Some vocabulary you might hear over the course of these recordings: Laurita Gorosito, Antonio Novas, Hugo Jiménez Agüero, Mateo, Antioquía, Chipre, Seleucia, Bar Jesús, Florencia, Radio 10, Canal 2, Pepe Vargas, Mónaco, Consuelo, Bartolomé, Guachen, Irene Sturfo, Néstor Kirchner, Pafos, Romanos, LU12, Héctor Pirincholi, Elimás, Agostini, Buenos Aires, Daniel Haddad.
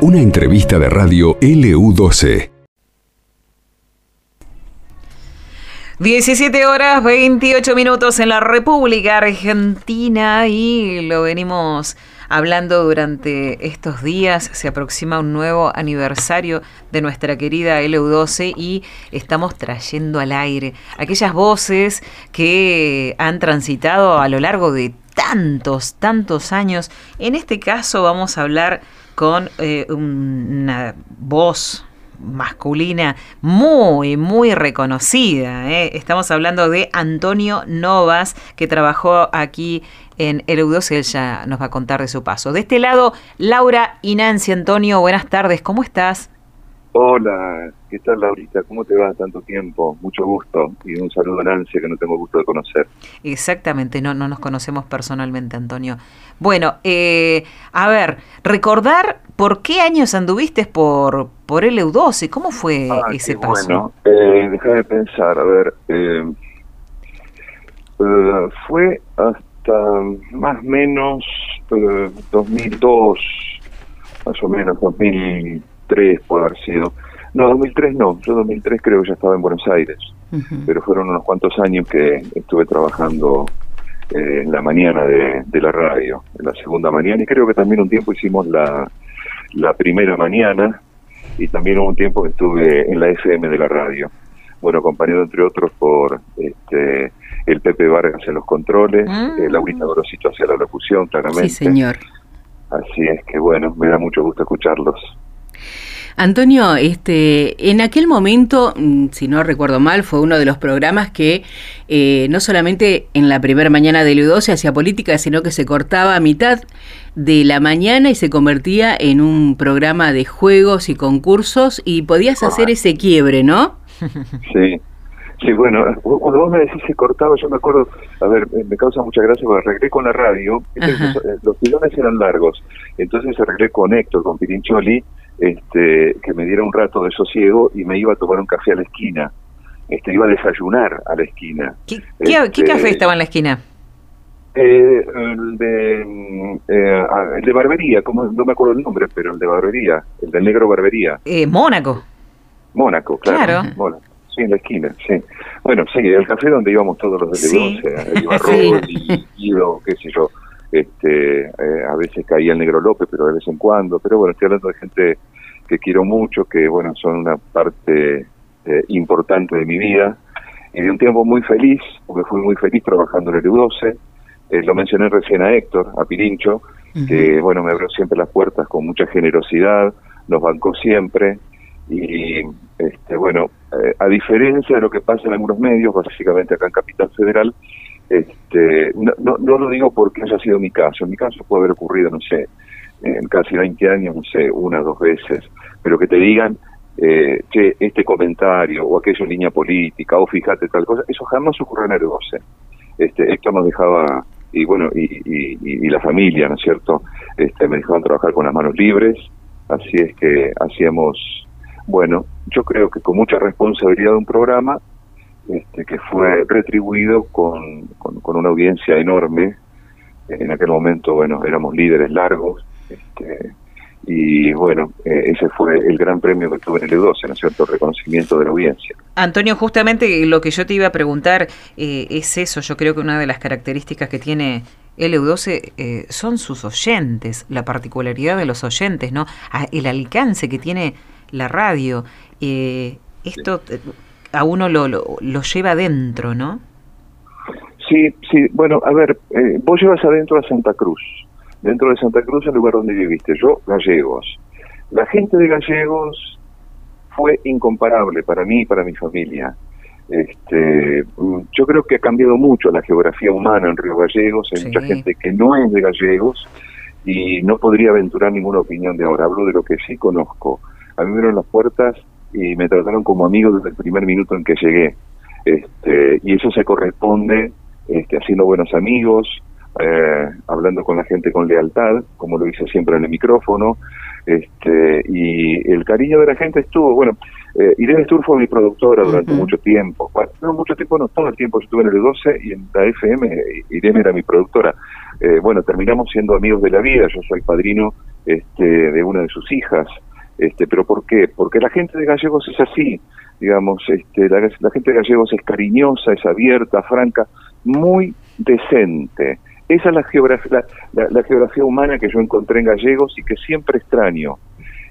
Una entrevista de radio LU12. 17 horas 28 minutos en la República Argentina y lo venimos hablando durante estos días. Se aproxima un nuevo aniversario de nuestra querida LU12 y estamos trayendo al aire aquellas voces que han transitado a lo largo de tantos años. En este caso vamos a hablar con una voz masculina muy reconocida, ¿eh? Estamos hablando de Antonio Novas, que trabajó aquí en LU12. Él ya nos va a contar de su paso. De este lado, Laura y Nancy. Antonio, buenas tardes, ¿cómo estás? Hola, ¿qué tal, Laurita? ¿Cómo te va? Tanto tiempo, mucho gusto, y un saludo a Nancy, que no tengo gusto de conocer. Exactamente, no nos conocemos personalmente, Antonio. Bueno, a ver, recordar por qué años anduviste por LU12, ¿cómo fue ese paso? Bueno, dejá de pensar, a ver, fue hasta más o menos 2002, más o menos 2000. Puede haber sido. No, 2003 no, yo 2003 creo que ya estaba en Buenos Aires, pero fueron unos cuantos años que estuve trabajando en la mañana de la radio, en la segunda mañana, y creo que también un tiempo hicimos la primera mañana, y también un tiempo que estuve en la FM de la radio. Bueno, acompañado entre otros por el Pepe Vargas en los controles, Laurita Gorosito hacia la locución, claramente. Sí, señor. Así es que bueno, me da mucho gusto escucharlos. Antonio, en aquel momento, si no recuerdo mal, fue uno de los programas que no solamente en la primera mañana de LU12 se hacía política, sino que se cortaba a mitad de la mañana y se convertía en un programa de juegos y concursos, y podías hacer ese quiebre, ¿no? Sí, bueno, cuando vos me decís se cortaba, yo me acuerdo, a ver, me causa mucha gracia porque arreglé con la radio, entonces, los pilones eran largos, entonces arreglé con Héctor, con Pirincholi, que me diera un rato de sosiego, y me iba a tomar un café a la esquina, iba a desayunar a la esquina. ¿Qué café estaba en la esquina? El de barbería, no me acuerdo el nombre, pero el de barbería, el del negro barbería. Mónaco, claro. Mónaco. Sí, en la esquina, sí. Bueno, sí, el café donde íbamos todos los de LU12, iba Rol y Guido, qué sé yo. A veces caía el Negro López, pero de vez en cuando. Pero bueno, estoy hablando de gente que quiero mucho, que bueno, son una parte importante de mi vida. Y de un tiempo muy feliz, porque fui muy feliz trabajando en el LU12. Lo mencioné recién a Héctor, a Pirincho, que bueno, me abrió siempre las puertas con mucha generosidad, nos bancó siempre. Y bueno, a diferencia de lo que pasa en algunos medios, básicamente acá en Capital Federal, no lo digo porque haya sido mi caso. En mi caso puede haber ocurrido, no sé, en casi 20 años, no sé, una o dos veces, pero que te digan, che, este comentario, o aquello en línea política, o fíjate tal cosa, eso jamás ocurrió en LU12. Héctor nos dejaba, y bueno, y la familia, ¿no es cierto? Me dejaban trabajar con las manos libres, así es que hacíamos... Bueno, yo creo que con mucha responsabilidad de un programa que fue retribuido con una audiencia enorme. En aquel momento, bueno, éramos líderes largos, y bueno, ese fue el gran premio que tuve en LU12, ¿no es cierto?, reconocimiento de la audiencia. Antonio, justamente lo que yo te iba a preguntar es eso. Yo creo que una de las características que tiene LU12 son sus oyentes, la particularidad de los oyentes, ¿no? El alcance que tiene la radio, esto a uno lo lleva adentro, ¿no? Sí, bueno, a ver, vos llevas adentro a Santa Cruz, dentro de Santa Cruz el lugar donde viviste, yo, Gallegos. La gente de Gallegos fue incomparable para mí y para mi familia. Yo creo que ha cambiado mucho la geografía humana en Río Gallegos, hay mucha gente que no es de Gallegos y no podría aventurar ninguna opinión de ahora, hablo de lo que sí conozco. A mí me abrieron las puertas y me trataron como amigo desde el primer minuto en que llegué. Y eso se corresponde haciendo buenos amigos, hablando con la gente con lealtad, como lo hice siempre en el micrófono. Y el cariño de la gente estuvo. Bueno, Irene Sturfo, mi productora durante mucho tiempo, bueno, no mucho tiempo, no todo el tiempo, yo estuve en el 12 y en la FM, Irene era mi productora. Bueno, terminamos siendo amigos de la vida, yo soy padrino de una de sus hijas, pero ¿por qué? Porque la gente de Gallegos es así, digamos, la gente de Gallegos es cariñosa, es abierta, franca, muy decente. Esa es la geografía humana que yo encontré en Gallegos y que siempre extraño.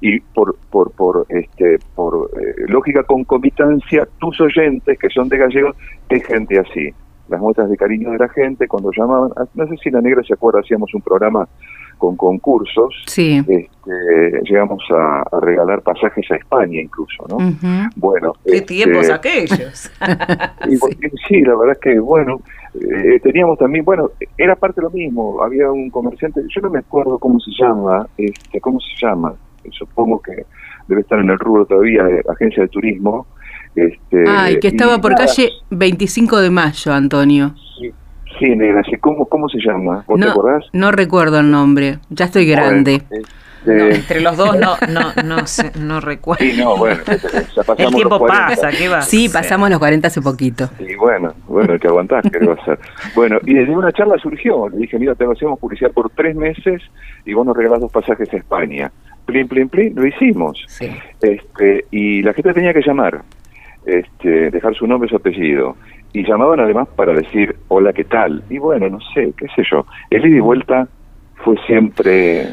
Y por lógica concomitancia, tus oyentes que son de Gallegos, es gente así. Las muestras de cariño de la gente, cuando llamaban, no sé si la negra se acuerda, hacíamos un programa con concursos, sí. Llegamos a regalar pasajes a España incluso, ¿no? Uh-huh. Bueno, ¿qué tiempos aquellos? Y, sí. Sí, la verdad es que, bueno, teníamos también, bueno, era parte de lo mismo, había un comerciante, yo no me acuerdo cómo se llama, supongo que debe estar en el rubro todavía, agencia de turismo. Que estaba por calle 25 de Mayo, Antonio. Sí, sí, negra, ¿cómo se llama? ¿Vos te acordás? No recuerdo el nombre, ya estoy grande. No, entre los dos no recuerdo. Sí, no, bueno, ya pasamos el tiempo los 40. Pasa, ¿qué va? Sí, pasamos los 40 hace poquito. Y sí, bueno, el que aguantás, ¿qué va a hacer? Bueno, y desde una charla surgió, le dije, mira, te hacemos publicidad por 3 meses y vos nos regalás 2 pasajes a España. Plin, plin, plin, lo hicimos. Sí. Y la gente tenía que llamar. Dejar su nombre y su apellido, y llamaban además para decir hola, ¿qué tal? Y bueno, no sé, qué sé yo, el ida y vuelta fue siempre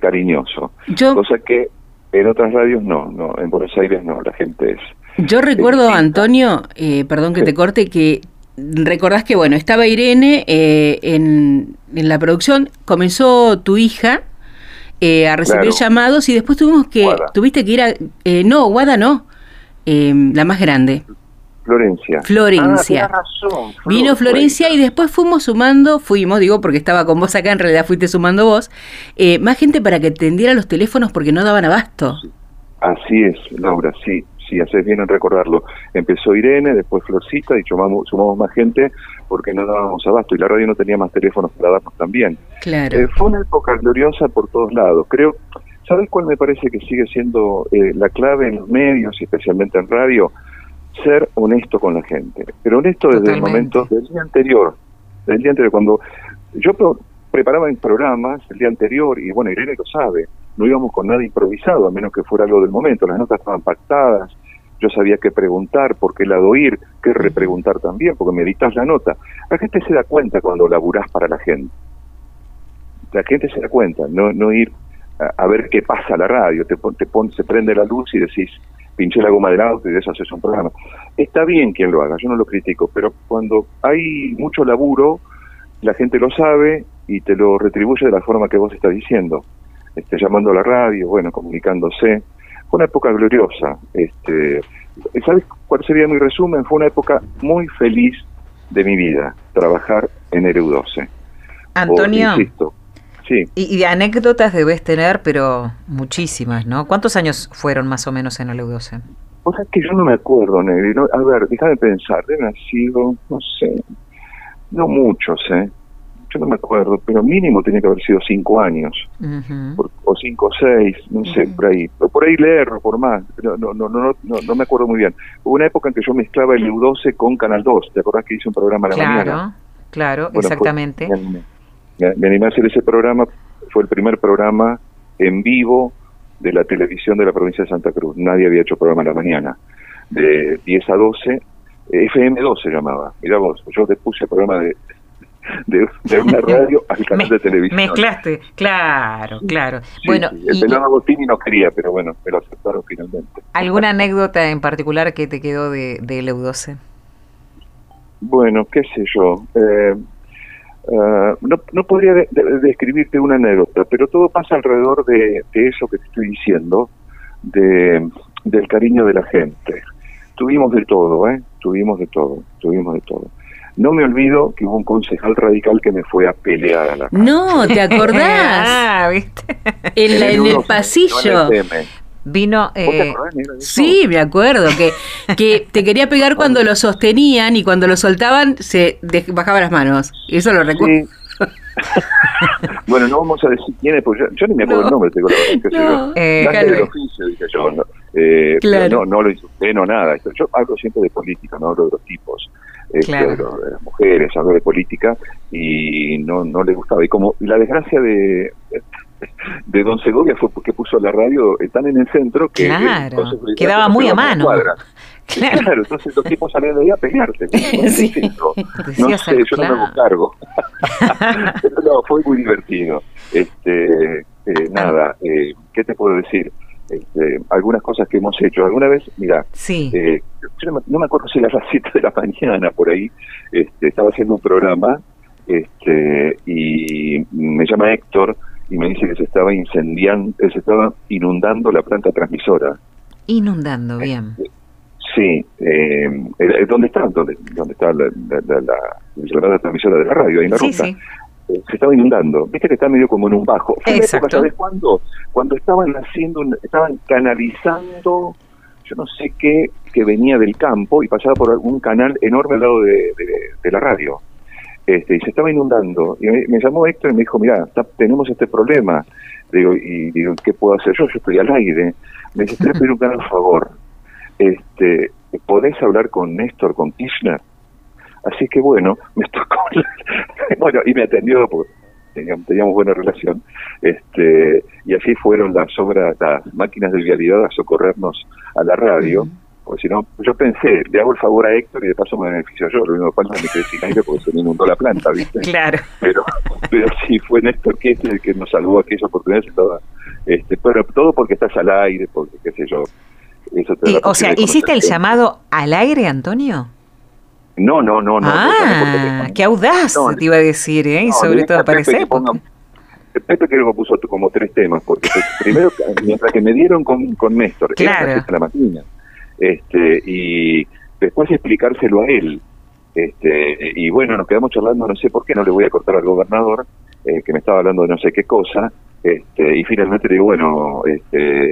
cariñoso, cosa que en otras radios no, en Buenos Aires no, la gente es... Yo recuerdo, Antonio, perdón que te corte, que recordás que, bueno, estaba Irene en la producción, comenzó tu hija a recibir llamados, y después tuviste que ir a... la más grande. Florencia. Razón, vino Florencia, y después fuimos sumando, porque estaba con vos acá, en realidad fuiste sumando vos, más gente para que atendiera los teléfonos porque no daban abasto. Sí. Así es, Laura, sí, hacés bien en recordarlo. Empezó Irene, después Florcita, y sumamos más gente porque no dábamos abasto, y la radio no tenía más teléfonos para darnos también. Claro. Fue una época gloriosa por todos lados, creo. ¿Sabes cuál me parece que sigue siendo la clave en los medios, especialmente en radio? Ser honesto con la gente. Pero honesto desde el momento del día anterior. Cuando yo preparaba mis programas el día anterior, y bueno, Irene lo sabe, no íbamos con nada improvisado, a menos que fuera algo del momento. Las notas estaban pactadas, yo sabía qué preguntar, por qué lado ir, qué repreguntar también, porque me editas la nota. La gente se da cuenta cuando laburás para la gente. La gente se da cuenta, no ir... a ver qué pasa la radio, se prende la luz y decís, pinché la goma del auto y de eso haces un programa. Está bien quien lo haga, yo no lo critico, pero cuando hay mucho laburo, la gente lo sabe y te lo retribuye de la forma que vos estás diciendo, llamando a la radio, bueno, comunicándose. Fue una época gloriosa. ¿Sabes cuál sería mi resumen? Fue una época muy feliz de mi vida, trabajar en LU12. Antonio... Sí. Y de anécdotas debes tener, pero muchísimas, ¿no? ¿Cuántos años fueron más o menos en LU12? O sea, que yo no me acuerdo, Negri. A ver, déjame pensar. Deben haber sido, no sé, no muchos, ¿eh? Yo no me acuerdo, pero mínimo tenía que haber sido 5 años. Uh-huh. O 5 o 6, no sé, por ahí. Por ahí le erro, por más. No me acuerdo muy bien. Hubo una época en que yo mezclaba LU12 con Canal 2. ¿Te acordás que hice un programa a la mañana? Claro, bueno, exactamente. Me animé a hacer ese programa, fue el primer programa en vivo de la televisión de la provincia de Santa Cruz. Nadie había hecho programa en la mañana. De 10 a 12, FM 12 llamaba. Mirá vos, yo te puse el programa de una radio al canal de televisión. Mezclaste, claro. Sí, bueno, sí, el pelado Agostini no quería, pero bueno, me lo aceptaron finalmente. ¿Alguna anécdota en particular que te quedó de LU12? Bueno, qué sé yo... no podría describirte una anécdota, pero todo pasa alrededor de eso que te estoy diciendo, del cariño de la gente. Tuvimos de todo. No me olvido que hubo un concejal radical que me fue a pelear a la casa. No, ¿te acordás? ¿Viste? En el pasillo. Vino... sí, me acuerdo que te quería pegar cuando lo sostenían, y cuando lo soltaban se bajaba las manos. Eso lo recuerdo. Sí. Bueno, no vamos a decir quién es, porque yo ni me acuerdo el nombre. Dije yo. Claro. No lo insulté, no nada. Yo hablo siempre de política, no hablo de los tipos, claro, de las mujeres, hablo de política, y no le gustaba. Y como la desgracia de Don Segovia fue porque puso la radio tan en el centro que claro, quedaba muy a mano. Claro, entonces los tipos salían de ahí a pelearse. Sí. No sé, yo claro, no me hago cargo. Pero no, fue muy divertido. ¿Qué te puedo decir? Algunas cosas que hemos hecho. Alguna vez, mira, sí, yo no me acuerdo si era las 7 de la mañana por ahí, estaba haciendo un programa y me llama Héctor y me dice que se estaba inundando la planta transmisora. Inundando, bien. Sí, ¿dónde está la planta transmisora de la radio? Ahí en la ruta. Sí. Se estaba inundando, viste que está medio como en un bajo. Exacto. ¿Sabes cuándo? Cuando estaban canalizando, yo no sé qué, que venía del campo y pasaba por algún canal enorme al lado de la radio. Y se estaba inundando. Y me llamó Héctor y me dijo, mirá, tenemos este problema. Digo, ¿qué puedo hacer yo? Yo estoy al aire. Me dice, te voy a pedir un gran favor. ¿Podés hablar con Néstor, con Kirchner? Así que bueno, me tocó bueno, y me atendió porque teníamos buena relación, y así fueron las máquinas de vialidad a socorrernos a la radio, porque si no, yo pensé, le hago el favor a Héctor y de paso me beneficio yo, lo mismo falta me quedé sin aire porque se me inundó la planta, ¿viste? Claro. Pero sí fue Néstor Kirchner el que nos salvó aquella oportunidad, pero todo porque estás al aire, porque qué sé yo, eso te da. O sea, ¿hiciste el llamado al aire, Antonio? No. Ah, qué audaz, te iba a decir, ¿eh? Y sobre todo aparecer. Pepe creo que puso como 3 temas, porque primero, mientras que me dieron con Néstor, claro, era la máquina, y después explicárselo a él, y bueno, nos quedamos charlando, no sé por qué, no le voy a cortar al gobernador, que me estaba hablando de no sé qué cosa, y finalmente le digo, bueno,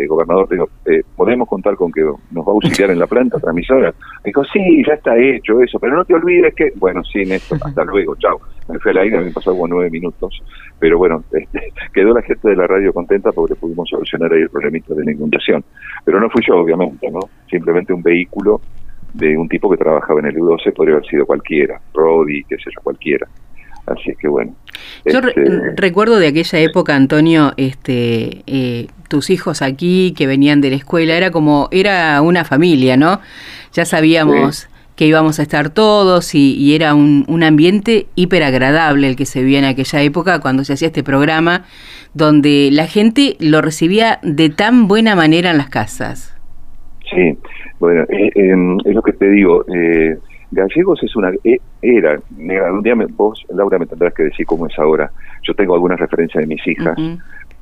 gobernador, digo, ¿podemos contar con que nos va a auxiliar en la planta transmisora? Me dijo, sí, ya está hecho eso, pero no te olvides que, bueno, sí, Néstor, hasta luego, chao. Me fui al aire, me pasó como 9 minutos, pero bueno, quedó la gente de la radio contenta porque pudimos solucionar ahí el problemita de la inundación. Pero no fui yo, obviamente, ¿no? Simplemente un vehículo de un tipo que trabajaba en el LU12, podría haber sido cualquiera, Rodi, qué sé yo, cualquiera. Así que bueno. Yo recuerdo de aquella época, Antonio, tus hijos aquí que venían de la escuela, era una familia, ¿no? Ya sabíamos, sí, que íbamos a estar todos y era un ambiente hiperagradable el que se vivía en aquella época cuando se hacía este programa, donde la gente lo recibía de tan buena manera en las casas. Sí, bueno, es lo que te digo, Gallegos es una... era, un día vos, Laura, me tendrás que decir cómo es ahora. Yo tengo algunas referencias de mis hijas,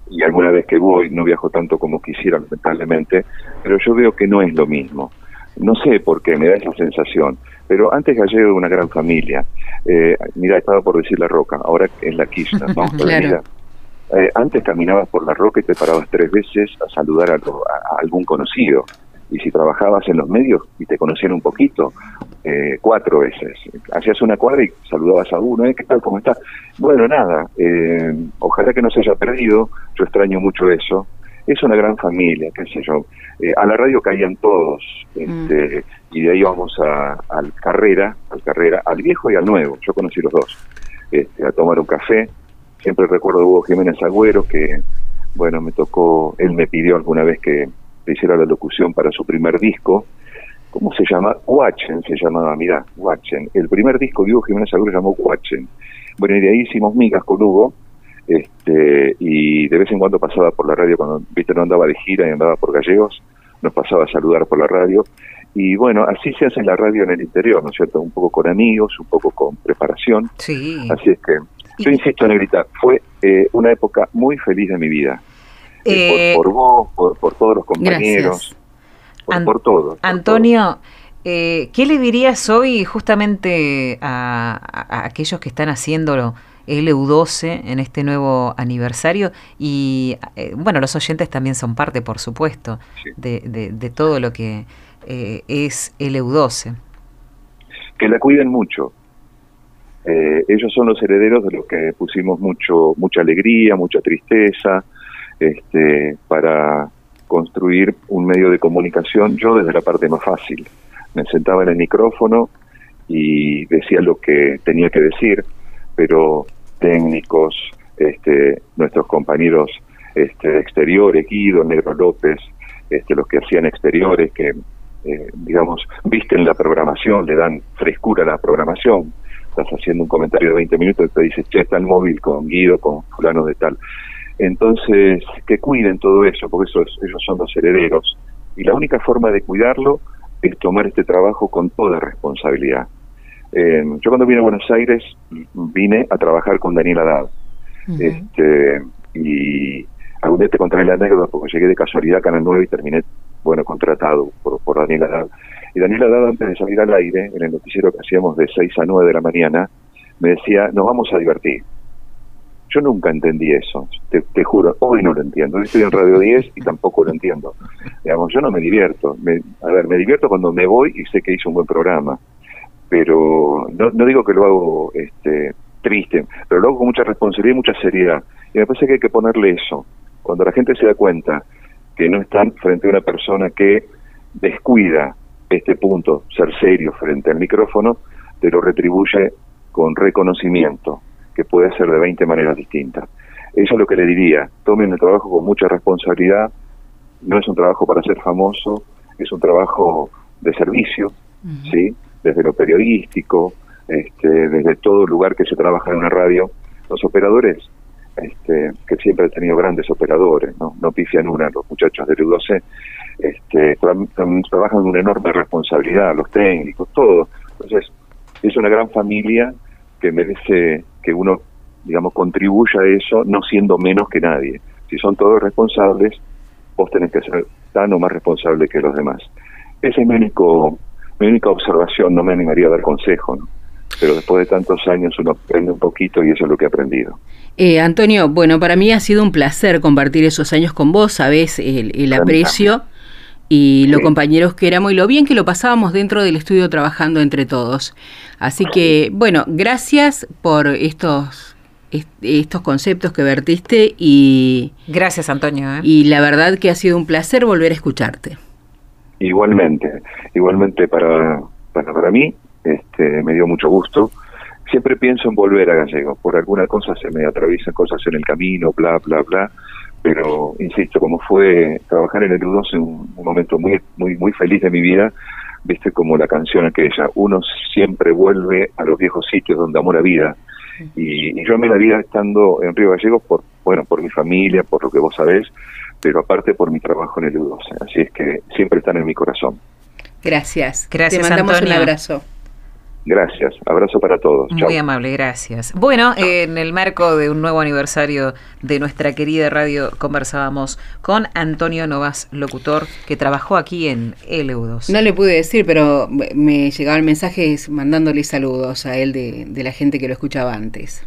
y alguna vez que voy, no viajo tanto como quisiera, lamentablemente, pero yo veo que no es lo mismo. No sé por qué, me da esa sensación. Pero antes Gallego era una gran familia. Mirá, estaba por decir La Roca, ahora es la Kirchner, vamos por la vida. Antes caminabas por La Roca y te parabas 3 veces a saludar a algún conocido. Y si trabajabas en los medios y te conocían un poquito, 4 veces. Hacías una cuadra y saludabas a uno, ¿qué tal? ¿Cómo estás? Bueno, nada, ojalá que no se haya perdido, yo extraño mucho eso. Es una gran familia, qué sé yo. A la radio caían todos, y de ahí vamos al Carrera, al viejo y al nuevo, yo conocí los dos, a tomar un café. Siempre recuerdo a Hugo Jiménez Agüero, que, bueno, me tocó, él me pidió alguna vez que hiciera la locución para su primer disco. ¿Cómo se llama? Guachen se llamaba, mirá, Guachen. El primer disco de Hugo Jiménez Agüero se llamó Guachen. Bueno, y de ahí hicimos migas con Hugo, y de vez en cuando pasaba por la radio, cuando Víctor no andaba de gira y andaba por Gallegos, nos pasaba a saludar por la radio. Y bueno, así se hace en la radio en el interior, ¿no es cierto? Un poco con amigos, un poco con preparación. Sí. Así es que, yo insisto, Negrita, fue una época muy feliz de mi vida. Por vos, por todos los compañeros, por todos. Antonio, ¿qué le dirías hoy justamente a aquellos que están haciendo LU12 en este nuevo aniversario? Y bueno, los oyentes también son parte, por supuesto, sí, de todo lo que es LU12. Que la cuiden mucho. Ellos son los herederos de los que pusimos mucha alegría, mucha tristeza, para construir un medio de comunicación, yo desde la parte más fácil. Me sentaba en el micrófono y decía lo que tenía que decir, pero técnicos, nuestros compañeros de exteriores, Guido, Negro López, los que hacían exteriores, que digamos, visten la programación, le dan frescura a la programación. Estás haciendo un comentario de 20 minutos y te dices, che, está el móvil con Guido, con fulano de tal. Entonces, que cuiden todo eso, porque ellos son los herederos. Y la única forma de cuidarlo es tomar este trabajo con toda responsabilidad. Yo cuando vine a Buenos Aires, vine a trabajar con Daniel Haddad. Uh-huh. Y algún día te contaré la anécdota, porque llegué de casualidad a Canal 9 y terminé, bueno, contratado por Daniel Haddad. Y Daniel Haddad, antes de salir al aire, en el noticiero que hacíamos de 6 a 9 de la mañana, me decía, nos vamos a divertir. Yo nunca entendí eso, te juro, hoy no lo entiendo. Hoy estoy en Radio 10 y tampoco lo entiendo. Digamos, yo no me divierto. Me divierto cuando me voy y sé que hice un buen programa. Pero no digo que lo hago triste, pero lo hago con mucha responsabilidad y mucha seriedad. Y me parece que hay que ponerle eso. Cuando la gente se da cuenta que no están frente a una persona que descuida este punto, ser serio frente al micrófono, te lo retribuye con reconocimiento, que puede ser de 20 maneras distintas. Eso es lo que le diría. Tomen el trabajo con mucha responsabilidad. No es un trabajo para ser famoso, es un trabajo de servicio, uh-huh. ¿Sí? Desde lo periodístico, desde todo lugar que se trabaja en una radio. Los operadores, que siempre he tenido grandes operadores, no pifian una, los muchachos de LU12, trabajan con una enorme responsabilidad, los técnicos, todo. Entonces, es una gran familia que merece que uno, digamos, contribuya a eso, no siendo menos que nadie. Si son todos responsables, vos tenés que ser tan o más responsable que los demás. Esa es mi única observación, no me animaría a dar consejo, ¿no? Pero después de tantos años uno aprende un poquito y eso es lo que he aprendido. Antonio, bueno, para mí ha sido un placer compartir esos años con vos, sabés el aprecio y lo compañeros que éramos y lo bien que lo pasábamos dentro del estudio trabajando entre todos. Así que, bueno, gracias por estos conceptos que vertiste y... Gracias, Antonio. Y la verdad que ha sido un placer volver a escucharte. Igualmente para mí, me dio mucho gusto. Siempre pienso en volver a Gallego, por alguna cosa se me atraviesan cosas en el camino, bla, bla, bla, pero insisto, como fue trabajar en el LU12 en un momento muy, muy, muy feliz de mi vida, viste, como la canción aquella, uno siempre vuelve a los viejos sitios donde amó la vida, y yo amé la vida estando en Río Gallegos por mi familia, por lo que vos sabés, pero aparte por mi trabajo en el LU12, así es que siempre están en mi corazón. Gracias, te mandamos, Antonio, un abrazo. Gracias, abrazo para todos. Muy Chau. Amable, gracias. Bueno, en el marco de un nuevo aniversario de nuestra querida radio, conversábamos con Antonio Novas, locutor, que trabajó aquí en LU2. No le pude decir, pero me llegaban mensajes mandándole saludos a él de la gente que lo escuchaba antes.